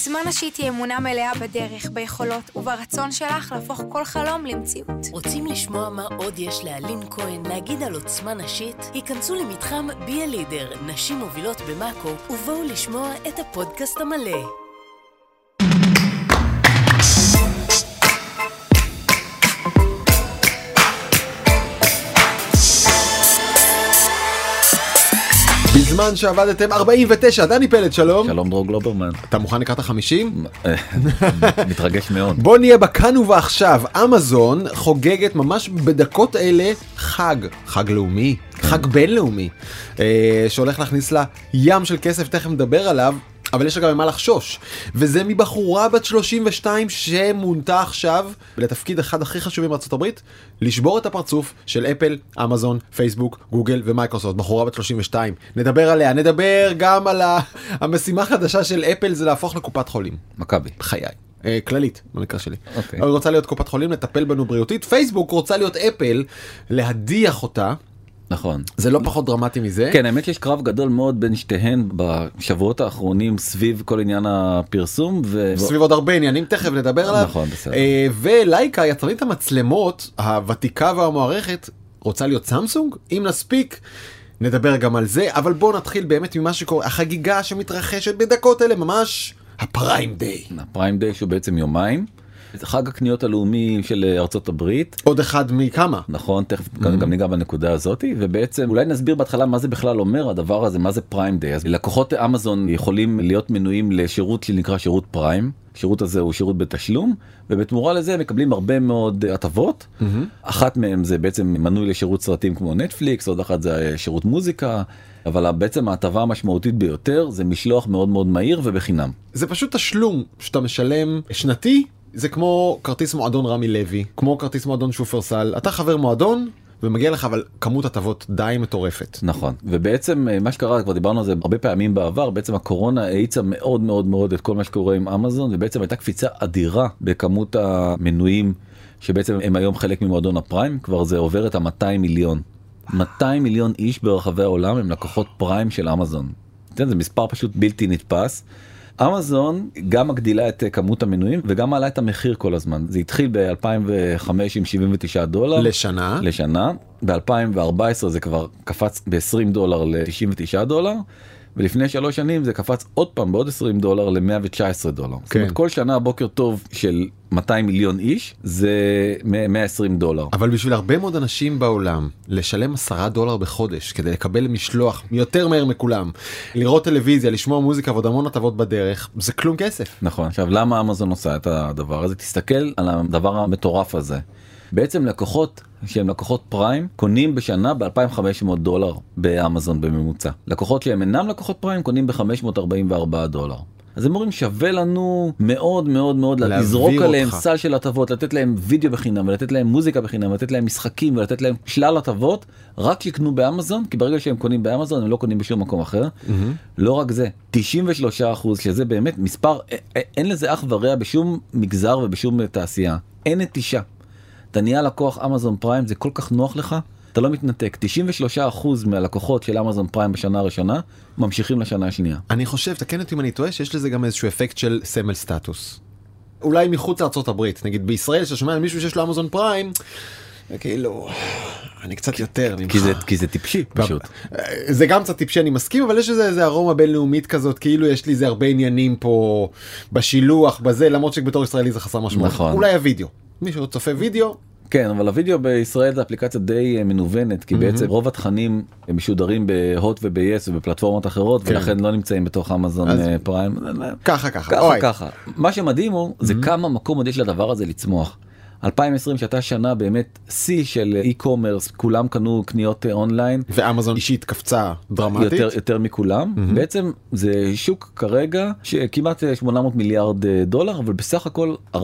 עוצמה נשית היא אמונה מלאה בדרך, ביכולות וברצון שלך להפוך כל חלום למציאות. רוצים לשמוע מה עוד יש לאלין כהן להגיד על עוצמה נשית? היכנסו למתחם בי הלידר, נשים מובילות במאקו, ובואו לשמוע את הפודקאסט המלא. בזמן שעבדתם 49, דני פלד, שלום. שלום דרור גלוברמן. אתה מוכן לקראת ה-50? מתרגש מאוד. בוא נהיה בקנובה עכשיו. אמזון חוגגת ממש בדקות אלה חג. חג לאומי. חג בינלאומי. שהולך להכניס לה ים של כסף, תכף מדבר עליו. אבל יש גם מה לחשוש, וזה מבחורה בת 32 שמונתה עכשיו לתפקיד אחד הכי חשובים בארצות הברית, לשבור את הפרצוף של אפל, אמזון, פייסבוק, גוגל ומייקרוסופט. בחורה בת 32, נדבר עליה, נדבר גם על המשימה החדשה של אפל, זה להפוך לקופת חולים. מכבי. בחיי. כללית, במקרה שלי. אוקיי. אבל רוצה להיות קופת חולים, לטפל בנו בריאותית. פייסבוק רוצה להיות אפל, להדיח אותה. נכון. זה לא פחות דרמטי מזה. כן, האמת שיש קרב גדול מאוד בין שתיהן בשבועות האחרונים סביב כל עניין הפרסום. סביב עוד הרבה עניינים, תכף נדבר עליו. נכון, בסדר. ולייקה, יצרנית המצלמות הוותיקה והמוערכת, רוצה להיות סמסונג? אם נספיק, נדבר גם על זה. אבל בואו נתחיל באמת ממה שקורה, החגיגה שמתרחשת בדקות אלה, ממש הפריים דיי. הפריים דיי שהוא בעצם יומיים. חג הקניות הלאומי של ארצות הברית. עוד אחד מכמה. נכון, תכף גם ניגע בנקודה הזאת, ובעצם אולי נסביר בהתחלה מה זה בכלל אומר הדבר הזה, מה זה פריים דיי. אז לקוחות אמזון יכולים להיות מנויים לשירות שנקרא שירות פריים. השירות הזה הוא שירות בתשלום, ובתמורה לזה מקבלים הרבה מאוד הטבות. אחת מהם זה בעצם מנוי לשירות סרטים כמו נטפליקס, עוד אחת זה שירות מוזיקה, אבל בעצם ההטבה המשמעותית ביותר זה משלוח מאוד מאוד מהיר ובחינם. זה פשוט תשלום שאתה משלם שנתי. זה כמו כרטיס מועדון רמי לוי, כמו כרטיס מועדון שופרסל. אתה חבר מועדון, ומגיע לך אבל כמות הטבות די מטורפת. נכון. ובעצם מה שקרה, כבר דיברנו על זה הרבה פעמים בעבר, בעצם הקורונה העיצה מאוד מאוד מאוד את כל מה שקורה עם אמזון, ובעצם הייתה קפיצה אדירה בכמות המנויים, שבעצם הם היום חלק ממועדון הפריים, כבר זה עובר את ה-200 מיליון. 200 מיליון איש ברחבי העולם הם לקוחות פריים של אמזון. זה מספר פשוט בלתי נתפס. אמזון גם מגדילה את כמות המנויים וגם מעלה את המחיר כל הזמן. זה התחיל ב-2005 עם $79 לשנה. לשנה. ב-2014 זה כבר קפץ ב-$20 ל-$99, ולפני 3 שנים זה קפץ עוד פעם בעוד $20 ל-$119. זאת אומרת, כל שנה הבוקר טוב של 200 מיליון איש זה $120. אבל בשביל הרבה מאוד אנשים בעולם, לשלם $10 בחודש כדי לקבל משלוח יותר מהר מכולם, לראות טלוויזיה, לשמוע מוזיקה ועוד המון הטבות בדרך, זה כלום כסף. נכון. עכשיו, למה אמזון עושה את הדבר הזה? תסתכל על הדבר המטורף הזה. בעצם לקוחות שהם לקוחות פריים קונים בשנה $2,500 באמזון בממוצע. לקוחות שהם אינם לקוחות פריים קונים $544. אז הם אומרים שווה לנו מאוד מאוד מאוד לזרוק עליהם סל של הטבות, לתת להם וידאו בחינם, ולתת להם מוזיקה בחינם, ולתת להם משחקים, ולתת להם שלל הטבות, רק שיקנו באמזון, כי ברגע שהם קונים באמזון הם לא קונים בשום מקום אחר. לא רק זה, 93%, שזה באמת מספר, אין לזה אח ורע בשום מגזר ובשום תעשייה. אין נטישה. אתה נהיה לקוח אמזון פריים, זה כל כך נוח לך, אתה לא מתנתק. 93% מהלקוחות של אמזון פריים בשנה הראשונה, ממשיכים לשנה השנייה. אני חושב, תקן אותי אם אני טועה, שיש לזה גם איזשהו אפקט של סמל סטטוס. אולי מחוץ לארצות הברית, נגיד בישראל, ששומע על מישהו שיש לו אמזון פריים, וכאילו, אני קצת יותר ממך. כי זה טיפשי, פשוט. זה גם קצת טיפשי, אני מסכים, אבל יש איזה ארומה בינלאומית כזאת, כאילו יש לי זה הרבה עניינים פה, בשילוח, בזה, למרות שבתור ישראלי זה חסר משמעות. אולי הוידאו. מישהו צופה וידאו. כן, אבל הוידאו בישראל זה אפליקציה די מנוונת, כי בעצם רוב התכנים הם משודרים בהוט וביס ובפלטפורמות אחרות, ולכן לא נמצאים בתוך אמזון פריים. ככה. מה שמדהים הוא, זה כמה מקום עוד יש לדבר הזה לצמוח. 2020 שהייתה שנה באמת שיא של אי-קומרס, כולם קנו קניות אונליין. ואמזון אישית קפצה דרמטית. יותר מכולם. בעצם זה שוק כרגע שכמעט $800 מיליארד, אבל בסך הכל 14%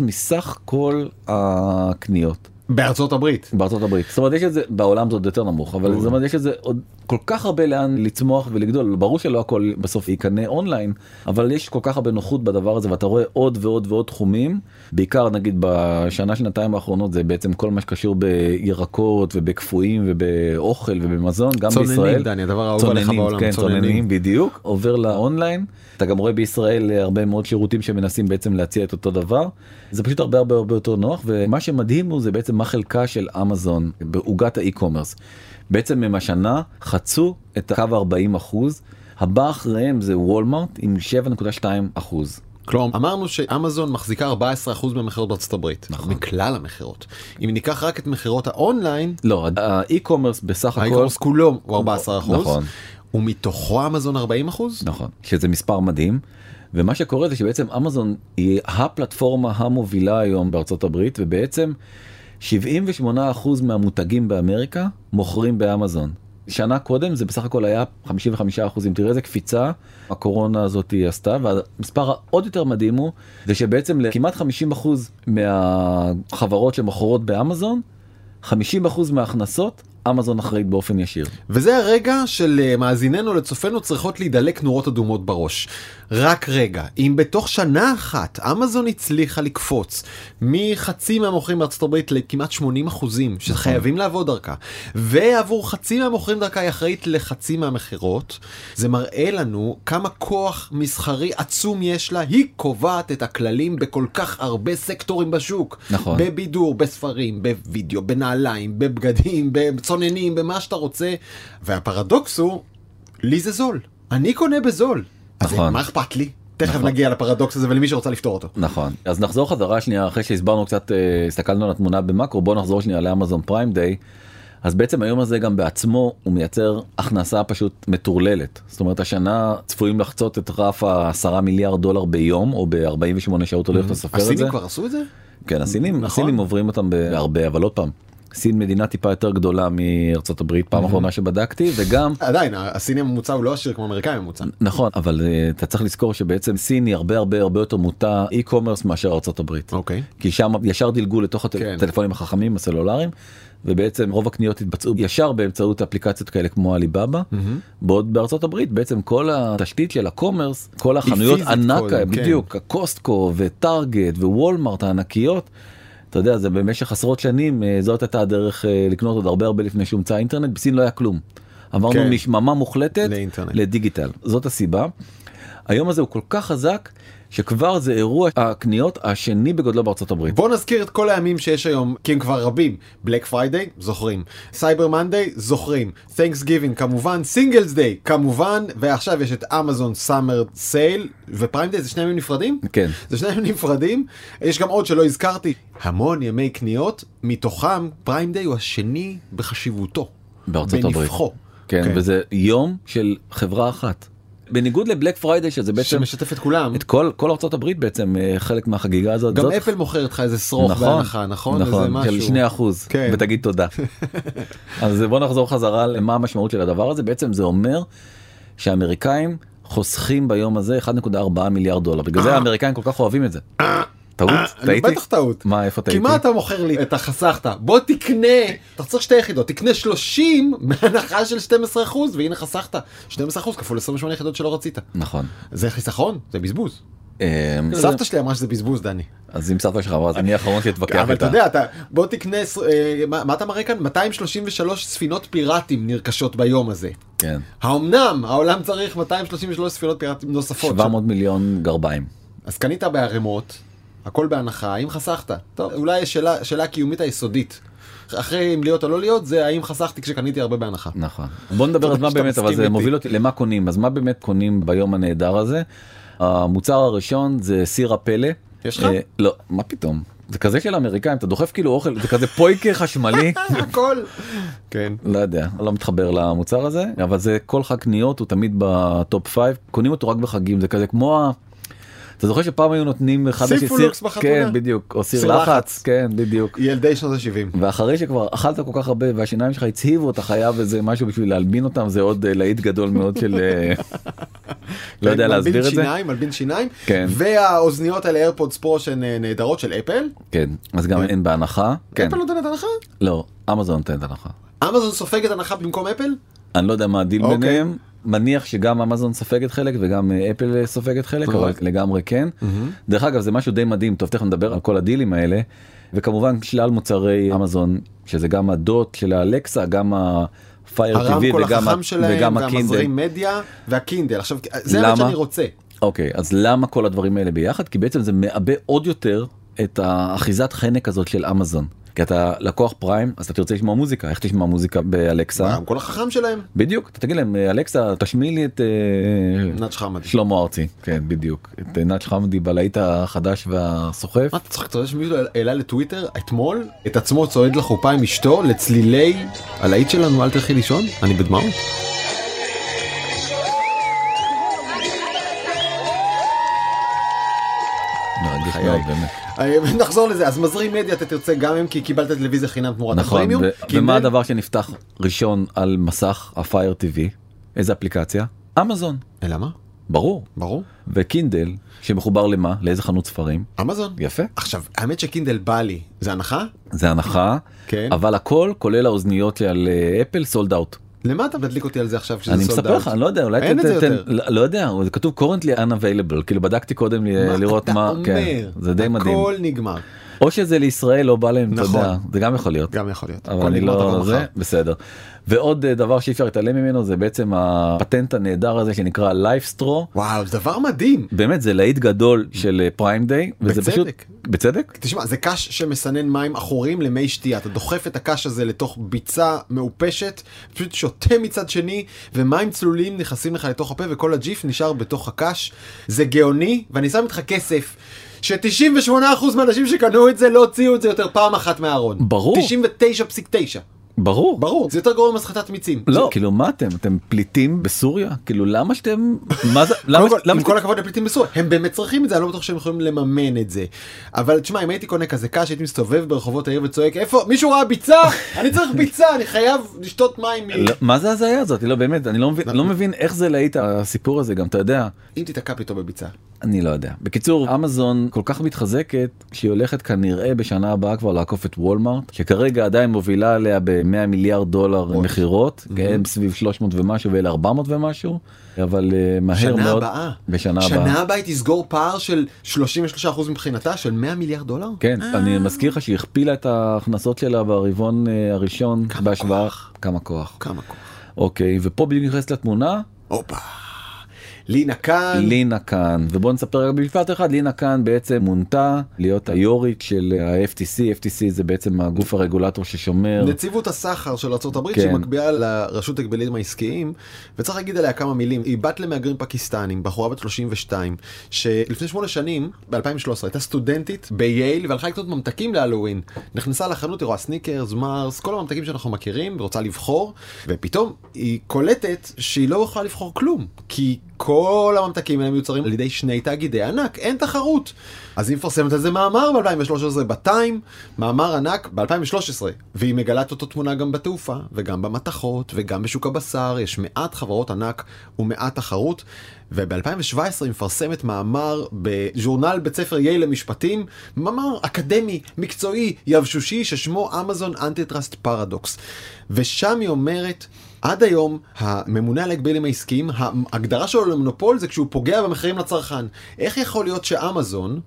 מסך כל הקניות. בארצות הברית. בארצות הברית. זאת אומרת, יש את זה, בעולם זה עוד יותר נמוך, אבל זאת אומרת, יש את זה עוד כל כך הרבה לאן לצמוח ולגדול. ברור שלא הכל בסוף יקנה אונליין, אבל יש כל כך הרבה נוחות בדבר הזה, ואתה רואה עוד ועוד ועוד תחומים, בעיקר נגיד בשנה שנתיים האחרונות, זה בעצם כל מה שקשור בירקות ובקפואים ובאוכל ובמזון, גם בישראל. צוננים, דני, הדבר האהוב עליך בעולם. כן, צוננים בדיוק, עובר לאונליין. אתה גם רואה בישראל הרבה מאוד שירותים שמנסים בעצם להציע את אותו דבר. זה פשוט הרבה הרבה הרבה יותר נוח, ומה שמדהים הוא זה בעצם מה חלקה של אמזון בעוגת האי-קומרס. בעצם הם השנה חצו את הקו 40%, הבא אחריהם זה וולמרט עם 7.2%. כלומר, אמרנו שאמזון מחזיקה 14% במחירות בארצות הברית, נכון. מכלל המחירות. אם ניקח רק את מחירות האונליין... לא, האי-קומרס בסך הכל... האי-קומרס כולו הוא 14%, נכון. ומתוכו אמזון 40%? נכון, שזה מספר מדהים. ומה שקורה זה שבעצם אמזון היא הפלטפורמה המובילה היום בארצות הברית, ובעצם 78% מהמותגים באמריקה מוכרים באמזון. שנה קודם זה בסך הכל היה 55%. תראה איזה קפיצה הקורונה הזאת עשתה, והמספר העוד יותר מדהים הוא, זה שבעצם לכמעט 50% מהחברות שמוכרות באמזון, 50% מההכנסות, אמזון אחראית באופן ישיר. וזה הרגע של מאזיננו לצופנו צריכות להידלק נורות אדומות בראש. רק רגע, אם בתוך שנה אחת אמזון הצליחה לקפוץ מחצי מהמוכרים בארצות הברית לכמעט 80%, שחייבים לעבוד דרכה, ועבור חצי מהמוכרים דרכה היא אחראית לחצי מהמחירות, זה מראה לנו כמה כוח מסחרי עצום יש לה. היא קובעת את הכללים בכל כך הרבה סקטורים בשוק. נכון. בבידור, בספרים, בווידאו, בנעליים, בבגדים, בצוננים, במה שאתה רוצה. והפרדוקס הוא, לי זה זול. אני קונה בזול. אז מה אכפת לי? תכף נגיע לפרדוקס הזה ולמי שרוצה לפתור אותו. נכון. אז נחזור חזרה שנייה, אחרי שהסברנו קצת, הסתכלנו על התמונה במקרו, בוא נחזור שנייה לאמזון פריים דיי. אז בעצם היום הזה גם בעצמו הוא מייצר הכנסה פשוט מטורללת. זאת אומרת, השנה צפויים לחצות את רף $10 מיליארד ביום, או ב-48 שעות הולך לספר את זה. הסינים כבר עשו את זה? כן, הסינים עוברים אותם בהרבה, אבל עוד פעם. סין מדינה טיפה יותר גדולה מארצות הברית, פעם אחרונה שבדקתי, וגם... עדיין, הסין הממוצע הוא לא עשיר כמו אמריקאי ממוצע. נכון, אבל אתה צריך לזכור שבעצם סין היא הרבה הרבה הרבה יותר מוטה אי-קומרס מאשר ארצות הברית. אוקיי. כי שם ישר דילגו לתוך הטלפונים החכמים, הסלולריים, ובעצם רוב הקניות התבצעו ישר באמצעות אפליקציות כאלה כמו עליבאבא, בעוד בארצות הברית בעצם כל התשתית של הקומרס, כל החנויות ענק, בדיוק, קוסטקו וטארגט ווולמרט הענקיות, אתה יודע, זה במשך עשרות שנים, זאת הייתה הדרך לקנות עוד הרבה הרבה לפני שהומצא אינטרנט, בסין לא היה כלום. עברנו משממה מוחלטת לדיגיטל. זאת הסיבה. היום הזה הוא כל כך חזק, שכבר זה אירוע הקניות השני בגודלו בארצות הברית. בוא נזכיר את כל הימים שיש היום, כי הם כבר רבים. בלק פריידיי, זוכרים. סייבר מנדיי, זוכרים. תנקס גיבינג, כמובן. סינגלס דיי, כמובן. ועכשיו יש את אמזון סאמר סייל, ופריים דיי, זה שני ימים נפרדים? כן. זה שני ימים נפרדים. יש גם עוד שלא הזכרתי. המון ימי קניות, מתוכם פריים דיי הוא השני בחשיבותו. בארצות הברית. בנפחו. כן, וזה יום של חברה אחת. בניגוד לבלק פריידי, שזה בעצם... שמשתף את כולם. את כל ארצות הברית בעצם, חלק מהחגיגה הזאת. גם אפל מוכרת לך איזה שרוך בהנחה, נכון? נכון, של 2%, ותגיד תודה. אז בוא נחזור חזרה למה המשמעות של הדבר הזה. בעצם זה אומר שהאמריקאים חוסכים ביום הזה $1.4 מיליארד. בגלל זה האמריקאים כל כך אוהבים את זה. טעות? טעיתי? בטח טעות. מה, איפה טעיתי? כי מה אתה מוכר לי? אתה חסכת. בוא תקנה, אתה צריך 2 יחידות, תקנה 30 מהנחה של 12%, והנה חסכת. 12% כפול 28 יחידות שלא רצית. נכון. זה חיסכון, זה בזבוז. סבתא שלי אמרה שזה בזבוז, דני. אז אם סבתא שלך אמרה, אז אני האחרון שתתווכח איתה. אבל אתה יודע, בוא תקנה, מה אתה מראה כאן? 233 ספינות פיראטים נרכשות ביום הזה. כן. האומנם, העולם צריך 233 ספינות פיראטים נוספות. 700 מיליון גרביים. אז קנית בערימות. הכל בהנחה, האם חסכת? טוב, אולי יש שאלה קיומית היסודית. אחרי אם להיות או לא להיות, זה האם חסכתי כשקניתי הרבה בהנחה. נכון. בוא נדבר על מה באמת, אבל זה מוביל אותי למה קונים. אז מה באמת קונים ביום הנהדר הזה? המוצר הראשון זה סיר הפלא. יש לך? לא, מה פתאום? זה כזה של אמריקאים, אתה דוחף כאילו אוכל, זה כזה פויקה חשמלי. הכל. כן. לא יודע, לא מתחבר למוצר הזה, אבל זה כל חג קניות, הוא תמיד בטופ 5. קונים אותו רק בחגים, זה כזה כמו אתה זוכר שפעם היו נותנים אחד סיפולוקס בחתונה? כן, בדיוק. או סיר לחץ, כן, בדיוק. ילדי שנות ה-70. ואחרי שכבר אכלת כל כך הרבה, והשיניים שלך הצהיבו, אתה חייב איזה משהו בשביל להלבין אותם, זה עוד להיט גדול מאוד של... לא יודע להסביר את זה. מלבין שיניים. כן. והאוזניות על AirPods Pro שהן נהדרות של אפל. כן, אז גם אין בהנחה. אפל נותנת הנחה? לא, אמזון נותנת הנחה. אמזון סופגת הנחה במקום אפל? אני לא יודע מה הדיל ביניהם, מניח שגם אמזון ספגת חלק וגם אפל ספגת חלק, אבל לגמרי כן. דרך אגב, זה משהו די מדהים, טוב, תכף נדבר על כל הדילים האלה, וכמובן שלל מוצרי אמזון, שזה גם הדוט של האלקסה, גם הפייר טיווי וגם הקינדל. מדיה והקינדל. עכשיו, זה מה שאני רוצה. אוקיי, אז למה כל הדברים האלה ביחד? כי בעצם זה מעבה עוד יותר את האחיזת חנק הזאת של אמזון. כי אתה לקוח פריים, אז אתה תרצה לשמוע מוזיקה. איך תשמע מוזיקה באלקסה? כל החכם שלהם. בדיוק, אתה תגיד להם, אלקסה, תשמיע לי את... נאץ' חמדי. שלמה ארצי, כן, בדיוק. את נאץ' חמדי בלהיט החדש והסוחף. מה, אתה צריך לצורך שמישהו העלה לטוויטר אתמול, את עצמו צועד לחופה עם אשתו, לצלילי הלהיט שלנו, אל תלכי לישון, אני בדמעות. נחזור לזה, אז מזרים מדיה אתה תרצה גם אם כי קיבלת טלוויזיה חינם תמורת הפרימיום. ומה הדבר שנפתח ראשון על מסך הפייר טיווי? איזה אפליקציה? אמזון. למה? ברור. ברור. וקינדל שמחובר למה? לאיזה חנות ספרים? אמזון. יפה. עכשיו, האמת שקינדל בא לי, זה הנחה? זה הנחה, אבל הכל כולל האוזניות על אפל סולד אאוט. למה אתה מדליק אותי על זה עכשיו? אני מספר לך, אני לא יודע, אולי תתן, לא יודע, זה כתוב currently unavailable, כאילו בדקתי קודם לראות מה, כן, זה די מדהים. הכל נגמר. או שזה לישראל לא בא להם, אתה יודע, זה גם יכול להיות. גם יכול להיות. אבל אני לא, זה בסדר. ועוד דבר שאי אפשר להתעלם ממנו, זה בעצם הפטנט הנהדר הזה שנקרא לייפסטרו. וואו, זה דבר מדהים. באמת, זה להיט גדול של פריים דיי. בצדק. בצדק? תשמע, זה קש שמסנן מים אחורים למי שתייה. אתה דוחף את הקש הזה לתוך ביצה מאופשת, פשוט שותה מצד שני, ומים צלולים נכנסים לך לתוך הפה, וכל הג'יף נשאר בתוך הקש. זה גאוני, ואני שם איתך כסף. ש-98% מהאנשים שקנו את זה לא הוציאו את זה יותר פעם אחת מהארון. ברור. 99.9. ברור. ברור. זה יותר גרוע מסחטת מיצים. לא, כאילו מה אתם פליטים בסוריה? כאילו למה שאתם... עם כל הכבוד לפליטים בסוריה, הם באמת צריכים את זה, אני לא בטוח שהם יכולים לממן את זה. אבל תשמע, אם הייתי קונה כזה קש, הייתי מסתובב ברחובות העיר וצועק, איפה? מישהו ראה ביצה? אני צריך ביצה, אני חייב לשתות מים. מה זה הזיה הזאת? לא, באמת, אני לא מבין איך זה להיט הסיפור הזה, גם אתה יודע. אם תתקע פתאום בביצה. אני לא יודע. בקיצור, אמזון כל כך מתחזקת, שהיא הולכת כנראה בשנה הבאה כבר לעקוף את וולמארט, שכרגע עדיין מובילה עליה $100 מיליארד מחירות, כן, סביב 300 ומשהו, ואלה 400 ומשהו, אבל מהר מאוד. שנה הבאה היא תסגור פער של 33% מבחינתה, של $100 מיליארד. כן, אני מזכיר לך שהיא הכפילה את ההכנסות שלה ברבעון הראשון, בהשוואה. כמה כוח. אוקיי, ופה בדיוק נכנסת לתמונה. אופה. לינקן, ובואו נספר במשפט אחד, לינקן בעצם מונתה להיות היורית של ה-FTC, FTC זה בעצם הגוף הרגולטור ששומר. נציבות הסחר של ארצות הברית, שמקביעה לרשות הגבלים העסקיים, וצריך להגיד עליה כמה מילים, היא בת למהגרים פקיסטנים, בחורה בת 32, שלפני 8 שנים, ב-2013, הייתה סטודנטית בייל, והלכה לקנות ממתקים להלווין. נכנסה לחנות, היא רואה סניקרס, מרס, כל הממתקים שאנחנו מכירים, ורוצה לבחור, ופתאום היא קולטת שהיא לא יכולה לבחור כלום, כי כל הממתקים האלה מיוצרים על ידי 2 תאגידי ענק, אין תחרות. אז היא מפרסמת על זה מאמר ב-2013 בטיים, מאמר ענק ב-2013, והיא מגלת אותו תמונה גם בתעופה, וגם במתחות, וגם בשוק הבשר, יש 100 חברות ענק ו100 תחרות, וב-2017 היא מפרסמת מאמר בז'ורנל בית ספר יייל למשפטים, מאמר אקדמי, מקצועי, יבשושי, ששמו Amazon Antitrust Paradox. ושם היא אומרת, עד היום, הממונה על הגבלים העסקיים, ההגדרה שלו למונופול זה כשהוא פוגע במחירים לצרכן. איך יכול להיות שאמזון,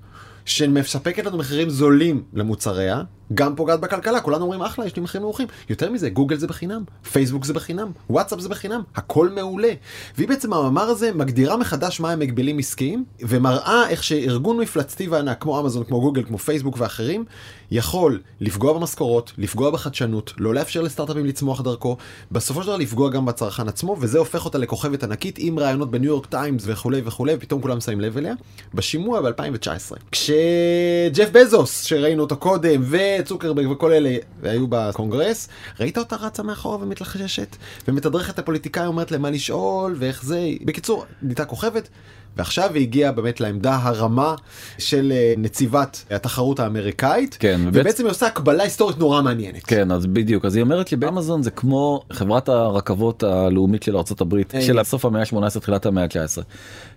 שמספקת לנו מחירים זולים למוצריה, גם פוגעת בכלכלה? כולנו אומרים, אחלה, יש לי מחירים נמוכים. יותר מזה, גוגל זה בחינם, פייסבוק זה בחינם, וואטסאפ זה בחינם, הכל מעולה. והיא בעצם, המאמר הזה, מגדירה מחדש מה הם הגבלים עסקיים, ומראה איך שארגון מפלצתי וענק, כמו אמזון, כמו גוגל, כמו פייסבוק ואחרים, יכול לפגוע במשכורות, לפגוע בחדשנות, לא לאפשר לסטארט-אפים לצמוח דרכו, בסופו של דבר לפגוע גם בצרכן עצמו, וזה הופך אותה לכוכבת ענקית עם רעיונות בניו יורק טיימס וכולי וכולי, ופתאום כולם שמים לב אליה. בשימוע ב-2019, כשג'ף בזוס, שראינו אותו קודם, וצוקרברג וכל אלה היו בקונגרס, ראית אותה רצה מאחורה ומתלחששת, ומתדרכת הפוליטיקאי, אומרת למה לשאול ואיך זה. בקיצור, ניתה כוכבת, ועכשיו היא הגיעה באמת לעמדה הרמה של נציבת התחרות האמריקאית, כן, ובעצם היא עושה הקבלה היסטורית נורא מעניינת. כן, אז בדיוק. אז היא אומרת לי, באמזון זה כמו חברת הרכבות הלאומית של ארצות הברית, של הסוף המאה ה-18, תחילת המאה ה-19,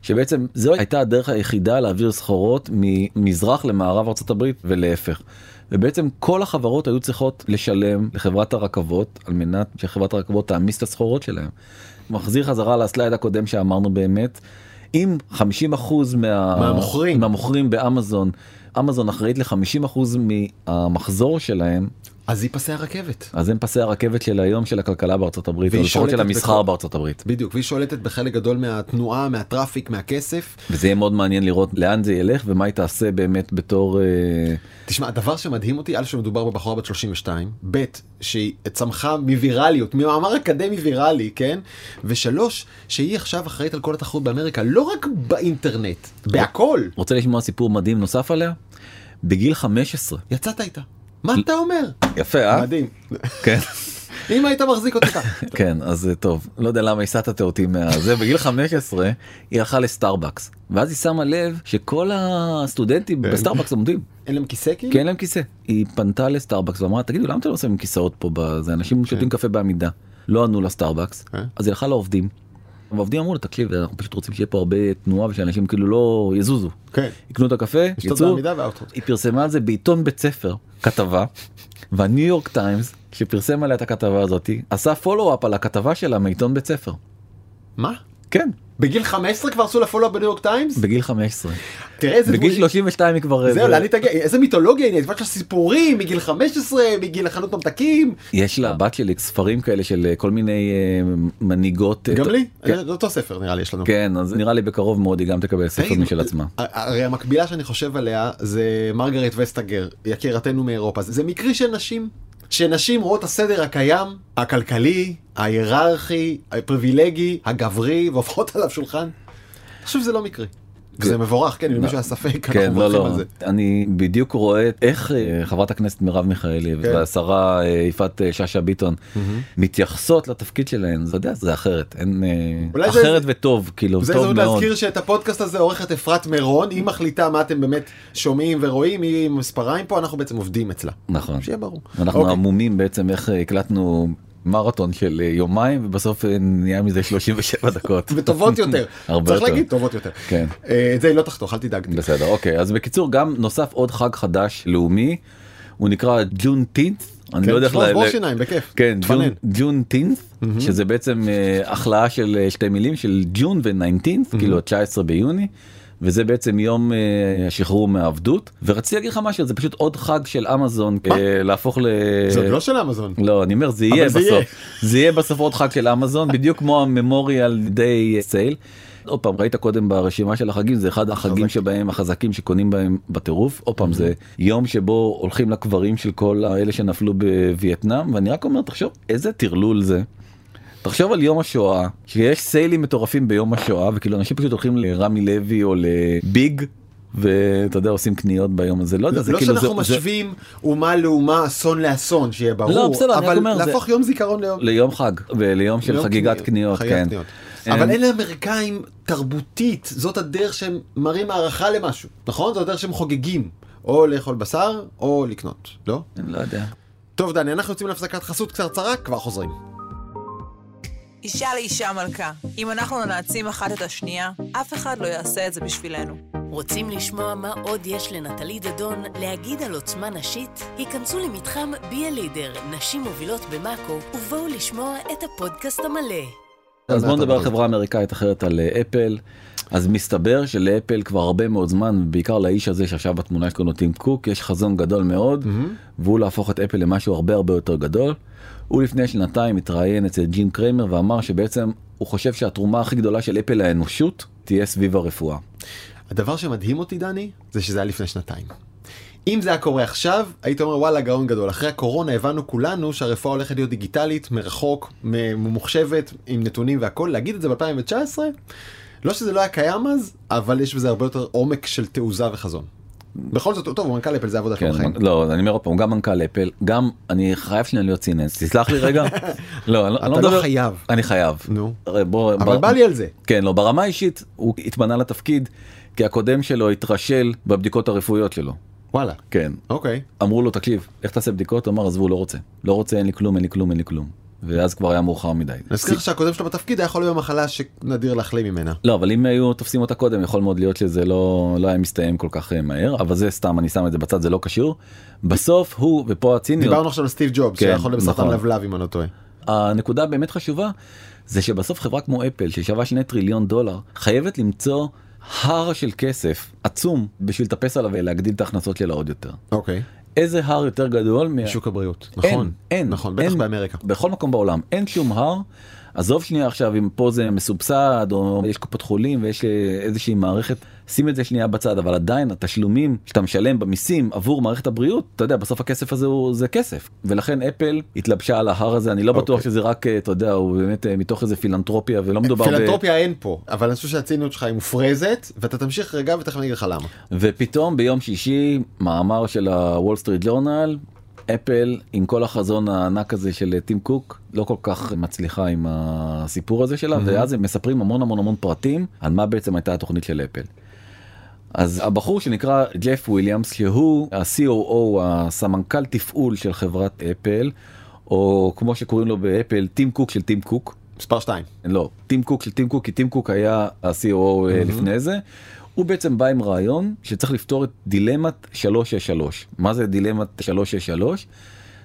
שבעצם זו הייתה הדרך היחידה להעביר סחורות ממזרח למערב ארצות הברית ולהפך. ובעצם כל החברות היו צריכות לשלם לחברת הרכבות, על מנת שחברת הרכבות תעמיס את הסחורות שלהם. מחזיר חזרה לסלייד הקודם שאמרנו באמת, אם 50% מהמוכרים באמזון, אמזון אחראית ל-50% מהמחזור שלהם, אז היא פסי הרכבת. אז הם פסי הרכבת של היום, של הכלכלה בארצות הברית, או של המסחר בארצות הברית. בדיוק, והיא שולטת בחלק גדול מהתנועה, מהטראפיק, מהכסף. וזה יהיה מאוד מעניין לראות לאן זה ילך, ומה היא תעשה באמת בתור... תשמע, הדבר שמדהים אותי, א' שמדובר בבחורה בת 32, ב' שהיא צמחה מווירליות, ממאמר אקדמי ויראלי, כן? ושלוש, שהיא עכשיו אחראית על כל התחרות באמריקה, לא רק באינטרנט, בהכל. רוצה לשמוע סיפור מדהים נוסף עליה? בגיל 15. יצאת איתה. מה אתה אומר? יפה, אה? מדהים. כן. אם היית מחזיק אותך. כן, אז טוב. לא יודע למה הסעת אותי מהזה. בגיל 15 היא הלכה לסטארבקס. ואז היא שמה לב שכל הסטודנטים בסטארבקס עומדים. אין להם כיסא כאילו? כן, אין להם כיסא. היא פנתה לסטארבקס ואמרה, תגידו, למה אתם לא עושים כיסאות פה? זה אנשים שותים קפה בעמידה. לא ענו לסטארבקס. אז היא הלכה לעובדים. והעובדים אמרו לו, תקשיב, אנחנו פשוט רוצים שיהיה פה הרבה תנועה ושאנשים כאילו לא יזוזו. כן. יקנו את הקפה, יצאו, היא פרסמה על זה בעיתון בית ספר, כתבה, והניו יורק טיימס, שפרסם עליה את הכתבה הזאת, עשה פולו-אפ על הכתבה שלה מעיתון בית ספר. מה? כן. בגיל 15 כבר עשו לה פולו-אפ בניו יורק טיימס? בגיל 15. תראה איזה... בגיל 32 היא כבר... זהו, לאן היא תגיע? איזה מיתולוגיה, היא נדבש לה סיפורים, מגיל 15, מגיל חנות ממתקים. יש לה בת שלי ספרים כאלה של כל מיני מנהיגות... גם לי? זה אותו ספר נראה לי יש לנו. כן, אז נראה לי בקרוב מאוד היא גם תקבל ספר משל עצמה. הרי המקבילה שאני חושב עליה זה מרגרט וסטגר, יקירתנו מאירופה. זה מקרי של נשים... שנשים רואות הסדר הקיים, הכלכלי, ההיררכי, הפריבילגי, הגברי, והופכות עליו שולחן. אני חושב שזה לא מקרי. זה מבורך, כן, אם מישהו הספק, אנחנו מברכים על זה. אני בדיוק רואה איך חברת הכנסת מרב מיכאלי והשרה יפעת שאשא ביטון מתייחסות לתפקיד שלהן, זה יודע, זה אחרת, אחרת וטוב, כאילו, טוב מאוד. זה הזדמנות להזכיר שאת הפודקאסט הזה עורכת אפרת מירון, היא מחליטה מה אתם באמת שומעים ורואים, היא עם מספריים פה, אנחנו בעצם עובדים אצלה. נכון. שיהיה ברור. אנחנו עמומים בעצם איך הקלטנו... מרתון של יומיים, ובסוף נהיה מזה 37 דקות. וטובות יותר. צריך להגיד טובות יותר. כן. את זה היא לא תחתוך, אל תדאג. בסדר, אוקיי. אז בקיצור, גם נוסף עוד חג חדש לאומי, הוא נקרא ג'ונטינס. אני לא יודע איך... שלוש שיניים, בכיף. כן, ג'ונטינס, שזה בעצם החלאה של שתי מילים, של ג'ון וניינטינס, כאילו 19 ביוני. וזה בעצם יום השחרור מהעבדות, ורציתי להגיד לך משהו, זה פשוט עוד חג של אמזון, להפוך ל... זאת לא של אמזון. לא, אני אומר, זה יהיה בסוף. זה יהיה בסוף עוד חג של אמזון, בדיוק כמו ה-Memorial Day Sale. עוד פעם, ראית קודם ברשימה של החגים, זה אחד החגים שבהם, החזקים שקונים בהם בטירוף, עוד פעם, זה יום שבו הולכים לקברים של כל האלה שנפלו בווייטנאם, ואני רק אומר, תחשוב, איזה תרלול זה. תחשוב על יום השואה, שיש סיילים מטורפים ביום השואה, וכאילו אנשים פשוט הולכים לרמי לוי או לביג, ואתה יודע, עושים קניות ביום הזה. לא יודע, זה כאילו... לא שאנחנו משווים אומה לאומה, אסון לאסון, שיהיה ברור, אבל להפוך יום זיכרון ליום... ליום חג, וליום של חגיגת קניות, כן. אבל אלה אמריקאים תרבותית, זאת הדרך שהם מראים הערכה למשהו, נכון? זאת הדרך שהם חוגגים, או לאכול בשר, או לקנות, לא? אני לא יודע. טוב, דני, אנחנו יוצאים להפסקת חסות קצרצרה, כבר חוזרים. אישה לאישה מלכה. אם אנחנו לא נעצים אחת את השנייה, אף אחד לא יעשה את זה בשבילנו. רוצים לשמוע מה עוד יש לנטלי דדון להגיד על עוצמה נשית? היכנסו למתחם בי הלידר, נשים מובילות במאקו, ובואו לשמוע את הפודקאסט המלא. אז בואו נדבר על חברה אמריקאית אחרת, על אפל. אז מסתבר שלאפל כבר הרבה מאוד זמן, בעיקר לאיש הזה שעכשיו בתמונה שקוראים לו טים קוק, יש חזון גדול מאוד, והוא להפוך את אפל למשהו הרבה הרבה יותר גדול. הוא לפני שנתיים התראיין אצל ג'ים קריימר ואמר שבעצם הוא חושב שהתרומה הכי גדולה של אפל לאנושות תהיה סביב הרפואה. הדבר שמדהים אותי, דני, זה שזה היה לפני שנתיים. אם זה היה קורה עכשיו, היית אומר וואלה גאון גדול. אחרי הקורונה הבנו כולנו שהרפואה הולכת להיות דיגיטלית, מרחוק, ממוחשבת, עם נתונים והכל. להגיד את זה ב-2019, לא שזה לא היה קיים אז, אבל יש בזה הרבה יותר עומק של תעוזה וחזון. בכל זאת, טוב, הוא מנכ"ל אפל, זה עבודה של חיים. לא, אני אומר עוד פעם, הוא גם מנכ"ל אפל, גם, אני חייב שלי להיות צינס, תסלח לי רגע. לא, אתה לא חייב. אני חייב. נו, אבל בא לי על זה. כן, לא, ברמה האישית, הוא התמנה לתפקיד, כי הקודם שלו התרשל בבדיקות הרפואיות שלו. וואלה. כן. אוקיי. אמרו לו, תקשיב, איך תעשה בדיקות? אמר, עזבו, לא רוצה. לא רוצה, אין לי כלום, אין לי כלום, אין לי כלום. ואז כבר היה מאוחר מדי. נזכיר שהקודם שלו בתפקיד היה יכול להיות מחלה שנדיר להחלים ממנה. לא, אבל אם היו תופסים אותה קודם, יכול מאוד להיות שזה לא היה מסתיים כל כך מהר, אבל זה סתם, אני שם את זה בצד, זה לא קשור. בסוף הוא, ופה הציניות... דיברנו עכשיו על סטיב ג'ובס, שהיה יכול בסרטן לבלב, אם אני לא טועה. הנקודה באמת חשובה, זה שבסוף חברה כמו אפל, ששווה $2 טריליון, חייבת למצוא הר של כסף עצום בשביל לטפס עליו ולהגדיל את ההכנסות שלה עוד יותר. אוקיי. איזה הר יותר גדול משוק הבריאות, נכון, נכון, בטח באמריקה. בכל מקום בעולם, אין שום הר, עזוב שנייה עכשיו אם פה זה מסובסד, או יש קופות חולים ויש איזושהי מערכת, שים את זה שנייה בצד, אבל עדיין התשלומים שאתה משלם במיסים עבור מערכת הבריאות, אתה יודע, בסוף הכסף הזה זה כסף, ולכן אפל התלבשה על ההר הזה, אני לא בטוח שזה רק, אתה יודע, הוא באמת מתוך איזה פילנטרופיה, ולא מדובר... פילנטרופיה אין פה, אבל אני חושב שהציניות שלך היא מופרזת, ואתה תמשיך רגע ותכף נגיד לך למה. ופתאום ביום שישי, מאמר של הוול סטריט ג'ורנל, אפל, עם כל החזון הענק הזה של טים קוק, לא כל כך מצליחה עם הסיפור הזה שלה, ואז הם מספרים המון המון המון פרטים על מה בעצם הייתה התוכנית של אפל. אז הבחור שנקרא ג'ף וויליאמס, שהוא ה-COO, הסמנכ"ל תפעול של חברת אפל, או כמו שקוראים לו באפל, טים קוק של טים קוק. מספר 2. לא, טים קוק של טים קוק, כי טים קוק היה ה-COO לפני זה. הוא בעצם בא עם רעיון שצריך לפתור את דילמת 363. מה זה דילמת 363?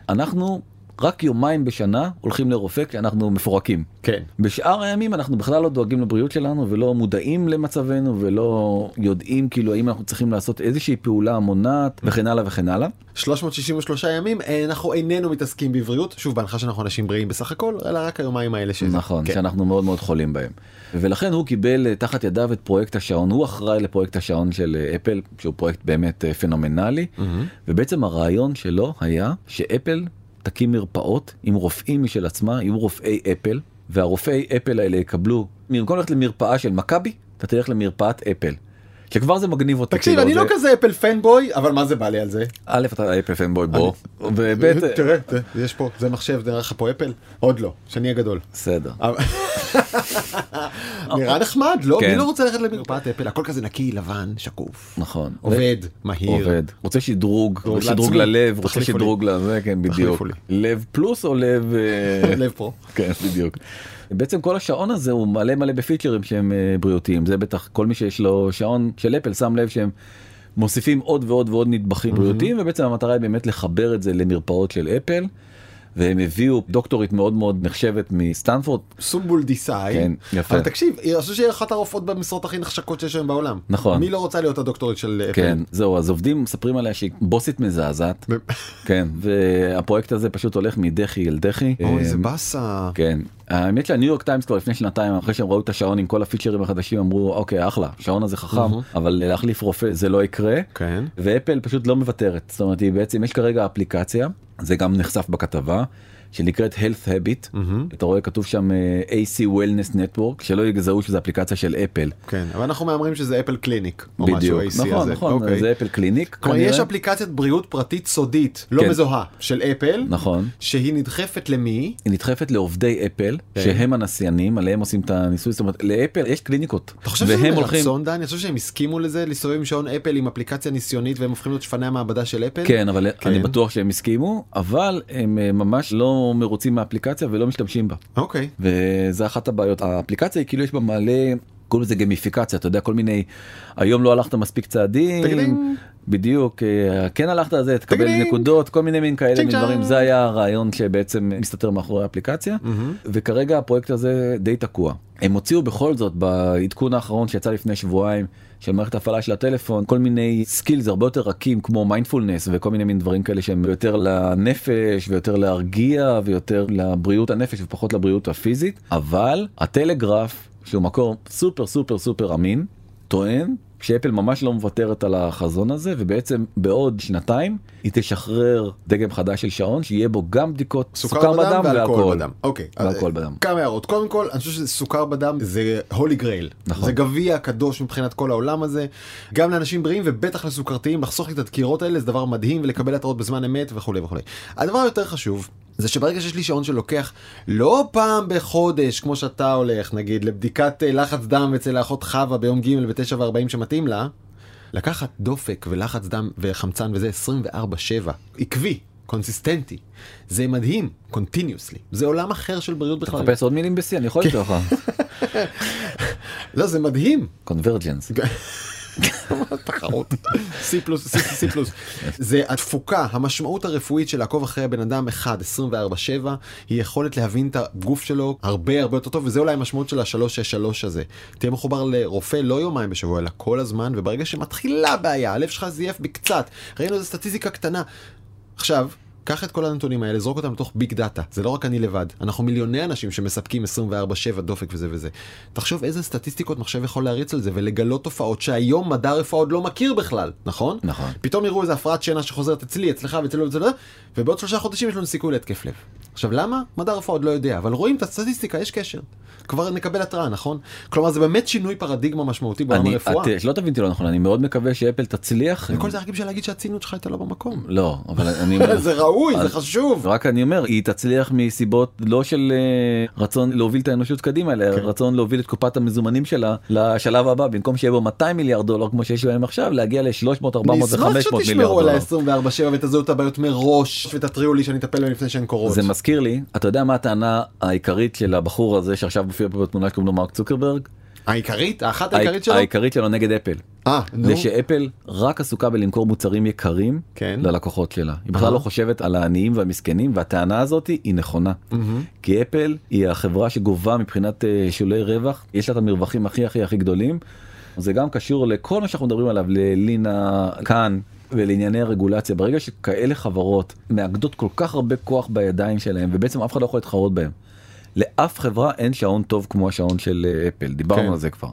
אנחנו רק יומיים בשנה הולכים לרופא כשאנחנו מפורקים. כן. בשאר הימים אנחנו בכלל לא דואגים לבריאות שלנו ולא מודעים למצבנו ולא יודעים כאילו האם אנחנו צריכים לעשות איזושהי פעולה מונעת וכן הלאה וכן הלאה. 363 ימים אנחנו איננו מתעסקים בבריאות, שוב בהנחה שאנחנו אנשים בריאים בסך הכל, אלא רק היומיים האלה שזה. נכון, כן. שאנחנו מאוד מאוד חולים בהם. ולכן הוא קיבל תחת ידיו את פרויקט השעון, הוא אחראי לפרויקט השעון של אפל, שהוא פרויקט באמת פנומנלי, ובעצם הרעיון שלו היה שאפל תקים מרפאות עם רופאים משל עצמה, עם רופאי אפל, והרופאי אפל האלה יקבלו, במקום ללכת למרפאה של מכבי, אתה תלך למרפאת אפל. שכבר זה מגניב אותי. תקשיב, אני לא כזה אפל פנבוי, אבל מה זה בא לי על זה? א', אתה אפל פנבוי בו. תראה, יש פה, זה מחשב, דרך פה אפל? עוד לא, שאני הגדול. בסדר. נראה נחמד, לא? מי לא רוצה ללכת למרפאת אפל? הכל כזה נקי, לבן, שקוף. נכון. עובד, מהיר. עובד. רוצה שדרוג, שדרוג ללב, רוצה שדרוג לזה, כן, בדיוק. לב פלוס או לב... לב פרו. כן, בדיוק. בעצם כל השעון הזה הוא מלא מלא בפיצ'רים שהם בריאותיים, זה בטח כל מי שיש לו שעון של אפל שם לב שהם מוסיפים עוד ועוד ועוד נדבכים בריאותיים, ובעצם המטרה היא באמת לחבר את זה למרפאות של אפל, והם הביאו דוקטורית מאוד מאוד נחשבת מסטנפורד. סומבול דיסאי. כן, יפה. אבל תקשיב, אני חושב שהיא אחת הרופאות במשרות הכי נחשקות שיש היום בעולם. נכון. מי לא רוצה להיות הדוקטורית של אפל? כן, זהו, אז עובדים מספרים עליה שהיא בוסית מזעזעת. כן, והפרויקט הזה פשוט הולך מדחי אל דחי. אוי, זה בסה. כן. האמת שהניו יורק טיימס כבר לפני 2 אחרי שהם ראו את השעון עם כל הפיצ'רים החדשים אמרו, אוקיי, אחלה, השעון הזה חכם, אבל להחליף רופא זה לא יקרה. כן. ואפל פשוט לא מוותרת. זאת אומרת, בעצם יש כרגע אפליקציה, זה גם נחשף בכתבה, שנקראת Health Habit. אתה רואה, כתוב שם AC Wellness Network, שלא יגזרו שזו אפליקציה של אפל. כן, אבל אנחנו מאמרים שזה אפל קליניק. בדיוק, נכון, נכון, זה אפל קליניק. כלומר, יש אפליקציית בריאות פרטית סודית, לא מזוהה, של אפל, שהיא נדחפת למי? היא נדחפת לעובדי אפל, שהם הנסיינים, עליהם עושים את הניסוי, זאת אומרת, לאפל יש קליניקות. אתה חושב שזה מרצון, דן? אני חושב שהם הסכימו לזה, לסובב עם שעון אפל עם אפליקציה ניסיונית, והם הופכים להיות שפני המעבדה של אפל? כן, אבל אני בטוח שהם הסכימו, אבל הם ממש לא מרוצים מהאפליקציה ולא משתמשים בה. אוקיי. וזה אחת הבעיות. האפליקציה היא כאילו יש בה מלא, כל זה גמיפיקציה, אתה יודע, כל מיני, היום לא הלכת מספיק צעדים. תגדים. בדיוק, כן הלכת על זה, תקבל נקודות, כל מיני מין כאלה מדברים. זה היה הרעיון שבעצם מסתתר מאחורי האפליקציה, וכרגע הפרויקט הזה די תקוע. הם הוציאו בכל זאת, בעדכון האחרון שיצא לפני שבועיים, של מערכת הפעלה של הטלפון, כל מיני סקילס הרבה יותר רכים, כמו מיינדפולנס, וכל מיני מין דברים כאלה שהם יותר לנפש, ויותר להרגיע, ויותר לבריאות הנפש, ופחות לבריאות הפיזית, אבל הטלגרף, שהוא מקור סופר סופר סופר אמין, טוען שאפל ממש לא מוותרת על החזון הזה, ובעצם בעוד שנתיים היא תשחרר דגם חדש של שעון, שיהיה בו גם בדיקות סוכר בדם ואלכוהול בדם. אוקיי. ואלכוהול בדם. כמה הערות. קודם כל, אני חושב שסוכר בדם זה הולי גרייל. נכון. זה גביע קדוש מבחינת כל העולם הזה. גם לאנשים בריאים ובטח לסוכרתיים, לחסוך את הדקירות האלה, זה דבר מדהים, ולקבל התראות בזמן אמת וכולי וכולי. הדבר היותר חשוב, זה שברגע שיש לי שעון שלוקח לא פעם בחודש, כמו שאתה הולך, נגיד, לבדיקת לחץ דם אצל האחות חווה ביום ג' ב-9:40 שמתאים לה, לקחת דופק ולחץ דם וחמצן וזה 24/7, עקבי, קונסיסטנטי. זה מדהים, continuously. זה עולם אחר של בריאות בכלל. אתה חפש עוד מילים בסי, אני יכול יותר לך. לא, זה מדהים. קונברג'נס. תחרות. C+, זה התפוקה, המשמעות הרפואית של לעקוב אחרי הבן אדם אחד 24/7 היא יכולת להבין את הגוף שלו הרבה הרבה יותר טוב, וזה אולי המשמעות של ה-363 הזה. תהיה מחובר לרופא לא יומיים בשבוע אלא כל הזמן, וברגע שמתחילה בעיה הלב שלך זייף בקצת, ראינו איזו סטטיסטיקה קטנה. עכשיו קח את כל הנתונים האלה, זרוק אותם לתוך ביג דאטה. זה לא רק אני לבד. אנחנו מיליוני אנשים שמספקים 24/7 דופק וזה וזה. תחשוב איזה סטטיסטיקות מחשב יכול להריץ על זה, ולגלות תופעות שהיום מדע רפואה עוד לא מכיר בכלל. נכון? נכון. פתאום יראו איזה הפרעת שינה שחוזרת אצלי, אצלך ואצלו, ובעוד 3 חודשים יש לנו סיכוי להתקף לב. עכשיו, למה? מדע רפואה עוד לא יודע, אבל רואים את הסטטיסטיקה, יש קשר. כבר נקבל התראה, נכון? כלומר, זה באמת שינוי פרדיגמה משמעותי בעולם הרפואה. לא תבינתי לא נכון, אני מאוד מקווה שאפל תצליח. וכל זה רק בשביל להגיד שהצינות שלך הייתה לא במקום. לא, אבל אני... זה ראוי, זה חשוב. רק אני אומר, היא תצליח מסיבות לא של רצון להוביל את האנושות קדימה, אלא רצון להוביל את קופת המזומנים שלה לשלב הבא, במקום שיהיה בו $200 מיליארד כמו שיש להם עכשיו, להגיע ל-300-400-500 תזכיר לי, אתה יודע מה הטענה העיקרית של הבחור הזה שעכשיו מופיע פה בתמונה שקוראים לו מרק צוקרברג? העיקרית? האחת העיקרית שלו? העיקרית שלו נגד אפל. זה שאפל רק עסוקה בלמכור מוצרים יקרים ללקוחות שלה. היא בכלל לא חושבת על העניים והמסכנים, והטענה הזאת היא נכונה. כי אפל היא החברה שגובה מבחינת שולי רווח, יש לה את המרווחים הכי הכי הכי גדולים. זה גם קשור לכל מה שאנחנו מדברים עליו, ללינה, כאן, ולענייני הרגולציה. ברגע שכאלה חברות מאגדות כל כך הרבה כוח בידיים שלהם, ובעצם אף אחד לא יכול להתחרות בהם. לאף חברה אין שעון טוב כמו השעון של אפל, דיברנו על זה כבר.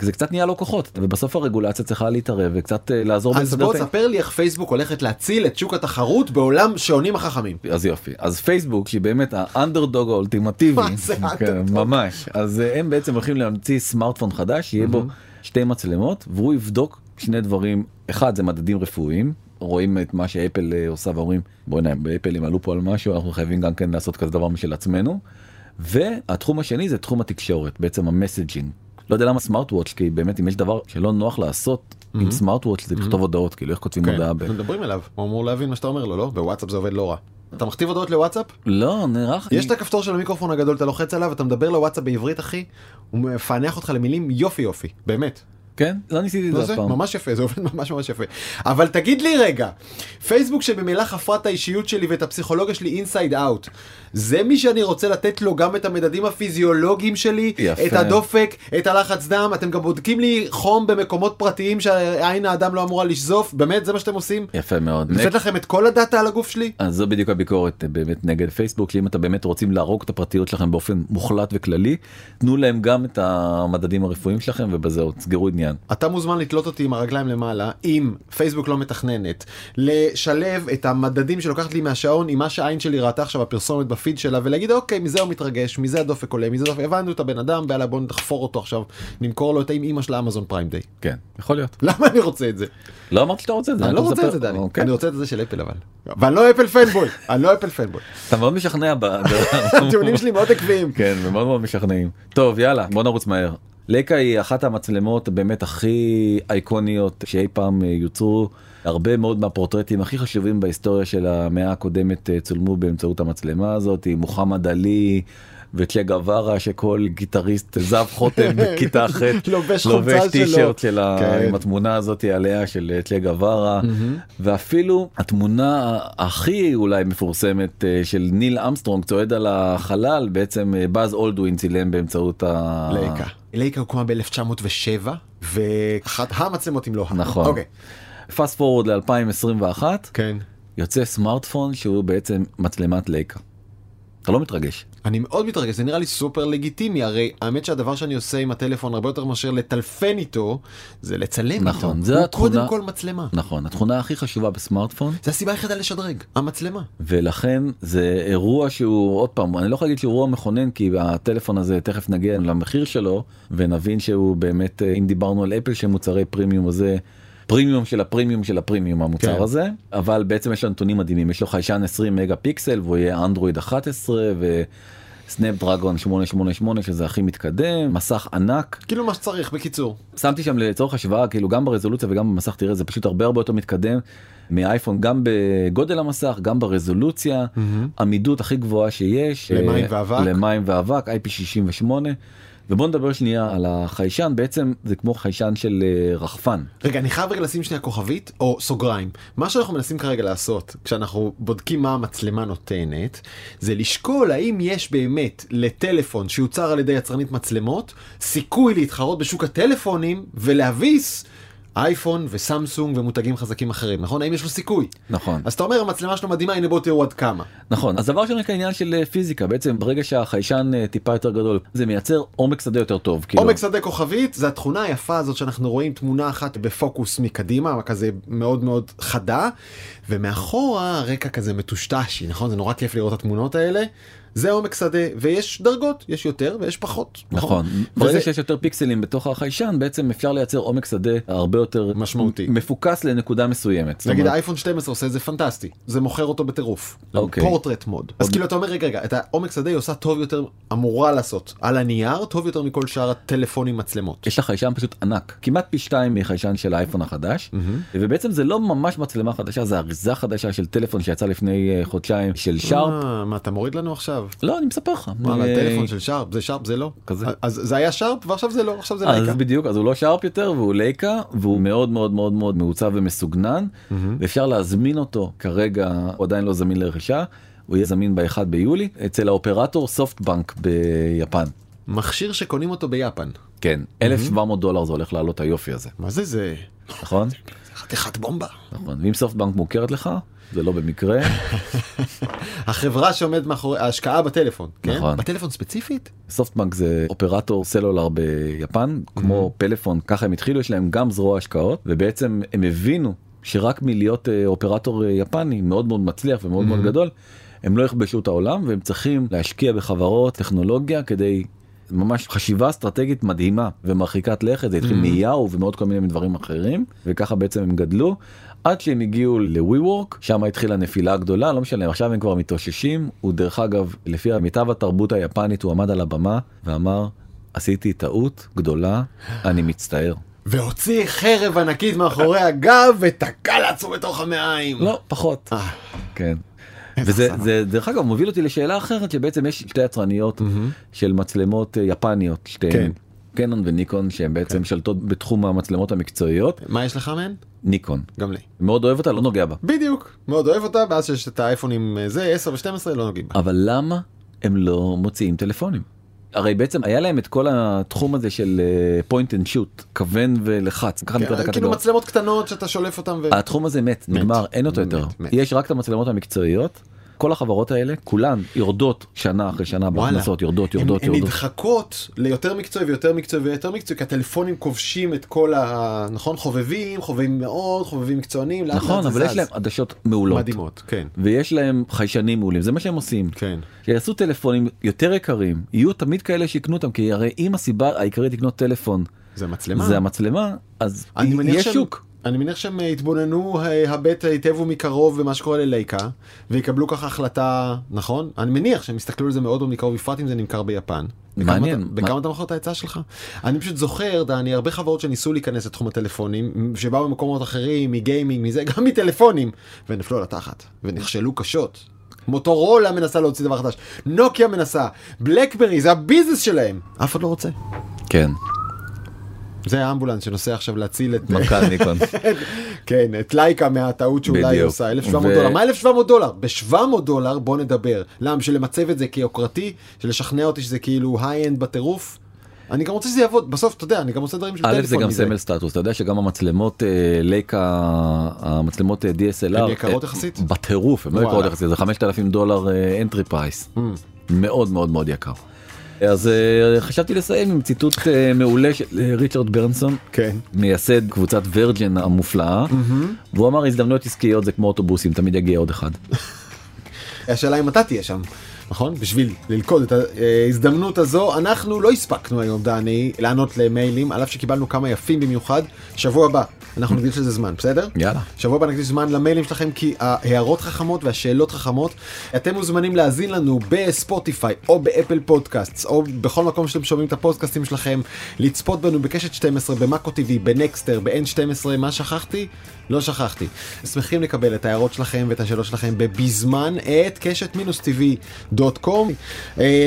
זה קצת נהיה לו כוחות, ובסוף הרגולציה צריכה להתערב וקצת לעזור. אז בוא תספר לי איך פייסבוק הולכת להציל את שוק התחרות בעולם שעונים החכמים. אז יופי, אז פייסבוק שהיא באמת האנדרדוג האולטימטיבי, ממש, אז הם בעצם הולכים להמציא סמארטפון חדש, שיהיה בו 2 מצלמות, והוא יבדוק 2 דברים, אחד זה מדדים רפואיים, רואים את מה שאפל עושה ואומרים, בואי נעים, באפל אם עלו פה על משהו, אנחנו חייבים גם כן לעשות כזה דבר משל עצמנו, והתחום השני זה תחום התקשורת, בעצם המסג'ינג. לא יודע למה סמארט וואץ', כי באמת אם יש דבר שלא נוח לעשות עם סמארט וואץ', זה לכתוב הודעות, כאילו איך כותבים הודעה. מדברים אליו, הוא אמור להבין מה שאתה אומר לו, לא? בוואטסאפ זה עובד לא רע. אתה מכתיב הודעות לוואטסאפ? לא, נראה... יש את הכפתור של המיקרופון הגדול, אתה לוחץ עליו, אתה מדבר לוואטסאפ בעברית, אחי, הוא מפענח אותך למילים יופי יופי, באמת. כן? לא ניסיתי את זה הפעם. ממש יפה, זה עובד ממש ממש יפה. אבל תגיד לי רגע, פייסבוק שבמילה חפרה את האישיות שלי ואת הפסיכולוגיה שלי אינסייד אאוט, זה מי שאני רוצה לתת לו גם את המדדים הפיזיולוגיים שלי, יפה. את הדופק, את הלחץ דם, אתם גם בודקים לי חום במקומות פרטיים שהעין האדם לא אמורה לשזוף, באמת זה מה שאתם עושים? יפה מאוד. לפת לכם את כל הדאטה על הגוף שלי? אז זו בדיוק הביקורת באמת נגד פייסבוק, שאם אתם באמת רוצים להרוג את הפרטיות שלכם באופן מוחלט וכללי, תנו להם גם את המדדים הרפואיים שלכם ובזה תסגרו עניין. אתה מוזמן לתלות אותי עם הרגליים למעלה, אם פייסבוק לא מתכננת, לשלב את המדדים שלוקחת לי מהשעון עם מה שהעין שלי ראתה עכשיו הפרסומת בפיד שלה, ולהגיד, אוקיי, מזה הוא מתרגש, מזה הדופק עולה, מזה הדופק, הבנו את הבן אדם, בעלה בוא נחפור אותו עכשיו, נמכור לו את האמא של האמזון פריים דיי. כן, יכול להיות. למה אני רוצה את זה? לא אמרתי שאתה רוצה את זה. אני לא רוצה את זה, דני. אני רוצה את זה של אפל אבל. ואני לא אפל פיינבוי. אני לא אפל פיינבוי. אתה מאוד משכנע. הטיעונים שלי מאוד עקביים. כן, ומאוד מאוד משכנעים. טוב, יאללה, בוא נרוץ מהר. לקה היא אחת המצלמות באמת הכי אייקוניות שאי פעם יוצרו. הרבה מאוד מהפורטרטים הכי חשובים בהיסטוריה של המאה הקודמת צולמו באמצעות המצלמה הזאת. מוחמד עלי וצ'ה גווארה, שכל גיטריסט זב חותם בכיתה אחת לובש טישרט עם התמונה הזאת עליה של צ'ה גווארה, ואפילו התמונה הכי אולי מפורסמת של ניל אמסטרונג צועד על החלל, בעצם באז אולדווין צילם באמצעות הליקה. הליקה הוקמה ב-1907, ואחת המצלמות אם לא. נכון. פאסט פורוד ל-2021, יוצא סמארטפון שהוא בעצם מצלמת ליקה. אתה לא מתרגש. אני מאוד מתרגש, זה נראה לי סופר לגיטימי, הרי האמת שהדבר שאני עושה עם הטלפון הרבה יותר מאשר לטלפן איתו, זה לצלם איתו, הוא קודם כל מצלמה. נכון, התכונה הכי חשובה בסמארטפון. זה הסיבה היחידה לשדרג, המצלמה. ולכן זה אירוע שהוא, עוד פעם, אני לא יכול להגיד שהוא אירוע מכונן, כי הטלפון הזה תכף נגיע למחיר שלו, ונבין שהוא באמת, אם דיברנו על אפל שמוצרי פרימיום הזה, פרימיום של הפרימיום של הפרימיום המוצר כן. הזה, אבל בעצם יש לו נתונים מדהימים, יש לו חיישן 20 מגה פיקסל, והוא יהיה אנדרואיד 11 וסנאפדרגון 888 שזה הכי מתקדם, מסך ענק. כאילו מה שצריך בקיצור. שמתי שם לצורך השוואה, כאילו גם ברזולוציה וגם במסך, תראה זה פשוט הרבה הרבה יותר מתקדם מאייפון, גם בגודל המסך, גם ברזולוציה, עמידות הכי גבוהה שיש. למים ואבק. למים ואבק, IP68. ובואו נדבר שנייה על החיישן, בעצם זה כמו חיישן של רחפן. רגע, אני חייב לשים שנייה כוכבית או סוגריים. מה שאנחנו מנסים כרגע לעשות, כשאנחנו בודקים מה המצלמה נותנת, זה לשקול האם יש באמת לטלפון שיוצר על ידי יצרנית מצלמות, סיכוי להתחרות בשוק הטלפונים ולהביס אייפון וסמסונג ומותגים חזקים אחרים, נכון? האם יש לו סיכוי? נכון. אז אתה אומר, המצלמה שלו מדהימה, הנה בוא תראו עד כמה. נכון. אז דבר שאני רק העניין של פיזיקה, בעצם ברגע שהחיישן טיפה יותר גדול, זה מייצר עומק שדה יותר טוב. עומק שדה כוכבית, זה התכונה היפה הזאת שאנחנו רואים תמונה אחת בפוקוס מקדימה, כזה מאוד מאוד חדה, ומאחורה רקע כזה מטושטשי, נכון? זה נורא כיף לראות את התמונות האלה. זה עומק שדה, ויש דרגות, יש יותר ויש פחות. נכון. ברגע שיש יותר פיקסלים בתוך החיישן, בעצם אפשר לייצר עומק שדה הרבה יותר משמעותי. מפוקס לנקודה מסוימת. נגיד, האייפון 12 עושה זה פנטסטי. זה מוכר אותו בטירוף. פורטרט מוד. אז כאילו אתה אומר, רגע, את העומק שדה היא עושה טוב יותר, אמורה לעשות. על הנייר, טוב יותר מכל שאר הטלפונים מצלמות. יש לה חיישן פשוט ענק. כמעט פי 2 מחיישן של האייפון החדש. ובעצם זה לא ממש מצלמה חדשה, זה אריזה חדשה של טלפון שיצא לפני חודשיים של שרפ. מה, אתה מוריד לנו עכשיו? לא, אני מספר לך. על הטלפון של שרפ, זה שרפ, זה לא. אז זה היה שרפ, ועכשיו זה לא, עכשיו זה לייקה. אז בדיוק, אז הוא לא שרפ יותר, והוא לייקה, והוא מאוד מאוד מאוד מאוד מעוצב ומסוגנן, ואפשר להזמין אותו כרגע, הוא עדיין לא זמין לרכישה, הוא יהיה זמין ב-1 ביולי, אצל האופרטור סופטבנק ביפן. מכשיר שקונים אותו ביפן. כן, $1,700 זה הולך לעלות היופי הזה. מה זה זה? נכון? זה חתיכת בומבה. נכון, ואם סופטבנק מוכרת לך, זה לא במקרה. החברה שעומד מאחורי, ההשקעה בטלפון. נכון. בטלפון ספציפית? סופטבנק זה אופרטור סלולר ביפן, כמו פלאפון, ככה הם התחילו, יש להם גם זרוע השקעות, ובעצם הם הבינו שרק מלהיות אופרטור יפני, מאוד מאוד מצליח ומאוד מאוד גדול, הם לא יכבשו את העולם, והם צריכים להשקיע בחברות, טכנולוגיה, כדי ממש חשיבה אסטרטגית מדהימה ומרחיקת לכת, זה התחיל מיהו ומאוד כל מיני דברים אחרים, וככה בעצם הם גדלו, עד שהם הגיעו ל-WeWork, שם התחילה נפילה הגדולה, לא משנה, עכשיו הם כבר מתאוששים, ודרך אגב, לפי מיטב התרבות היפנית, הוא עמד על הבמה ואמר, עשיתי טעות גדולה, אני מצטער. והוציא חרב ענקית מאחורי הגב, ותקע לעצמו בתוך המעיים. לא, פחות. כן. וזה דרך אגב מוביל אותי לשאלה אחרת, שבעצם יש שתי יצרניות של מצלמות יפניות, שתיהן קנון וניקון, שהן בעצם שלטות בתחום המצלמות המקצועיות. מה יש לך מהן? ניקון. גם לי. מאוד אוהב אותה, לא נוגע בה. בדיוק, מאוד אוהב אותה, ואז שיש את האייפונים 10 ו-12 לא נוגעים בה. אבל למה הם לא מוציאים טלפונים? הרי בעצם היה להם את כל התחום הזה של point and shoot, כוון ולחץ. כאילו מצלמות קטנות שאתה שולף אותם. התחום הזה מת, נגמר, אין אותו יותר. יש רק את המצלמות המקצועיות. כל החברות האלה, כולן יורדות שנה אחרי שנה בהכנסות, יורדות. הן נדחקות ליותר מקצועי ויותר מקצועי, כי הטלפונים כובשים את כל נכון, חובבים מאוד, חובבים מקצוענים. נכון, אבל יש להם עדשות מעולות. מדהימות, כן. ויש להם חיישנים מעולים, זה מה שהם עושים. כן. שיעשו טלפונים יותר יקרים, יהיו תמיד כאלה שיקנו אותם, כי הרי אם הסיבה העיקרית לקנות טלפון, זה המצלמה, אז יש שוק. אני מניח שהם התבוננו היטבו מקרוב במה שקורה לליקה, ויקבלו ככה החלטה, נכון? אני מניח שהם הסתכלו על זה מאוד ומקרוב, בפרט אם זה נמכר ביפן. מעניין. בכמה אתה מכר את ההצעה שלך? אני פשוט זוכר, דני, הרבה חברות שניסו להיכנס לתחום הטלפונים, שבאו ממקומות אחרים, מגיימינג, מזה, גם מטלפונים, ונפלו לתחת, ונכשלו קשות. מוטורולה מנסה להוציא דבר חדש, נוקיה מנסה, בלקברי, זה הביזנס שלהם. אף אחד לא רוצה. כן. זה האמבולנס שנוסע עכשיו להציל את מנכ"ל ניקון. כן, את לייקה מהטעות שאולי היא עושה, $1,700. מה $1,700? ב$700 בוא נדבר. למה? שלמצב את זה כיוקרתי, שלשכנע אותי שזה כאילו היי-אנד בטירוף. אני גם רוצה שזה יעבוד, בסוף אתה יודע, אני גם רוצה דברים של טלפון. א' זה גם סמל סטטוס, אתה יודע שגם המצלמות ליקה, המצלמות DSLR, הן יקרות יחסית? בטירוף, הן לא יקרות יחסית, זה $5,000 entry price. מאוד מאוד מאוד יקר. אז חשבתי לסיים עם ציטוט מעולה של ריצ'רד ברנסון, מייסד קבוצת וירג'ן המופלאה, והוא אמר, הזדמנויות עסקיות זה כמו אוטובוסים, תמיד יגיע עוד אחד. השאלה אם אתה תהיה שם, נכון? בשביל ללכוד את ההזדמנות הזו, אנחנו לא הספקנו היום, דני, לענות למיילים, עליו שקיבלנו כמה יפים במיוחד. שבוע הבא אנחנו נקדיש לזה זמן, בסדר? יאללה. שבוע הבא נקדיש זמן למיילים שלכם, כי ההערות חכמות והשאלות חכמות. אתם מוזמנים להזין לנו בספוטיפיי, או באפל פודקאסט, או בכל מקום שאתם שומעים את הפודקאסטים שלכם, לצפות בנו בקשת 12, במאקו TV, בנקסטר, ב-N12, מה שכחתי? לא שכחתי. שמחים לקבל את ההערות שלכם ואת השאלות שלכם בזמן את kashet-tv.com.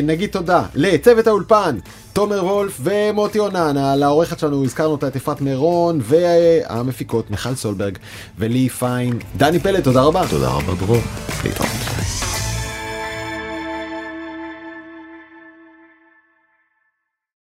נגיד תודה לצוות האולפן, תומר וולף ומוטי אונן, על העורכת שלנו הזכרנו את אפרת מירון, והמפיקות מיכל סולברג ולי פיין. דני פלט, תודה רבה. תודה רבה דרור. להתראות.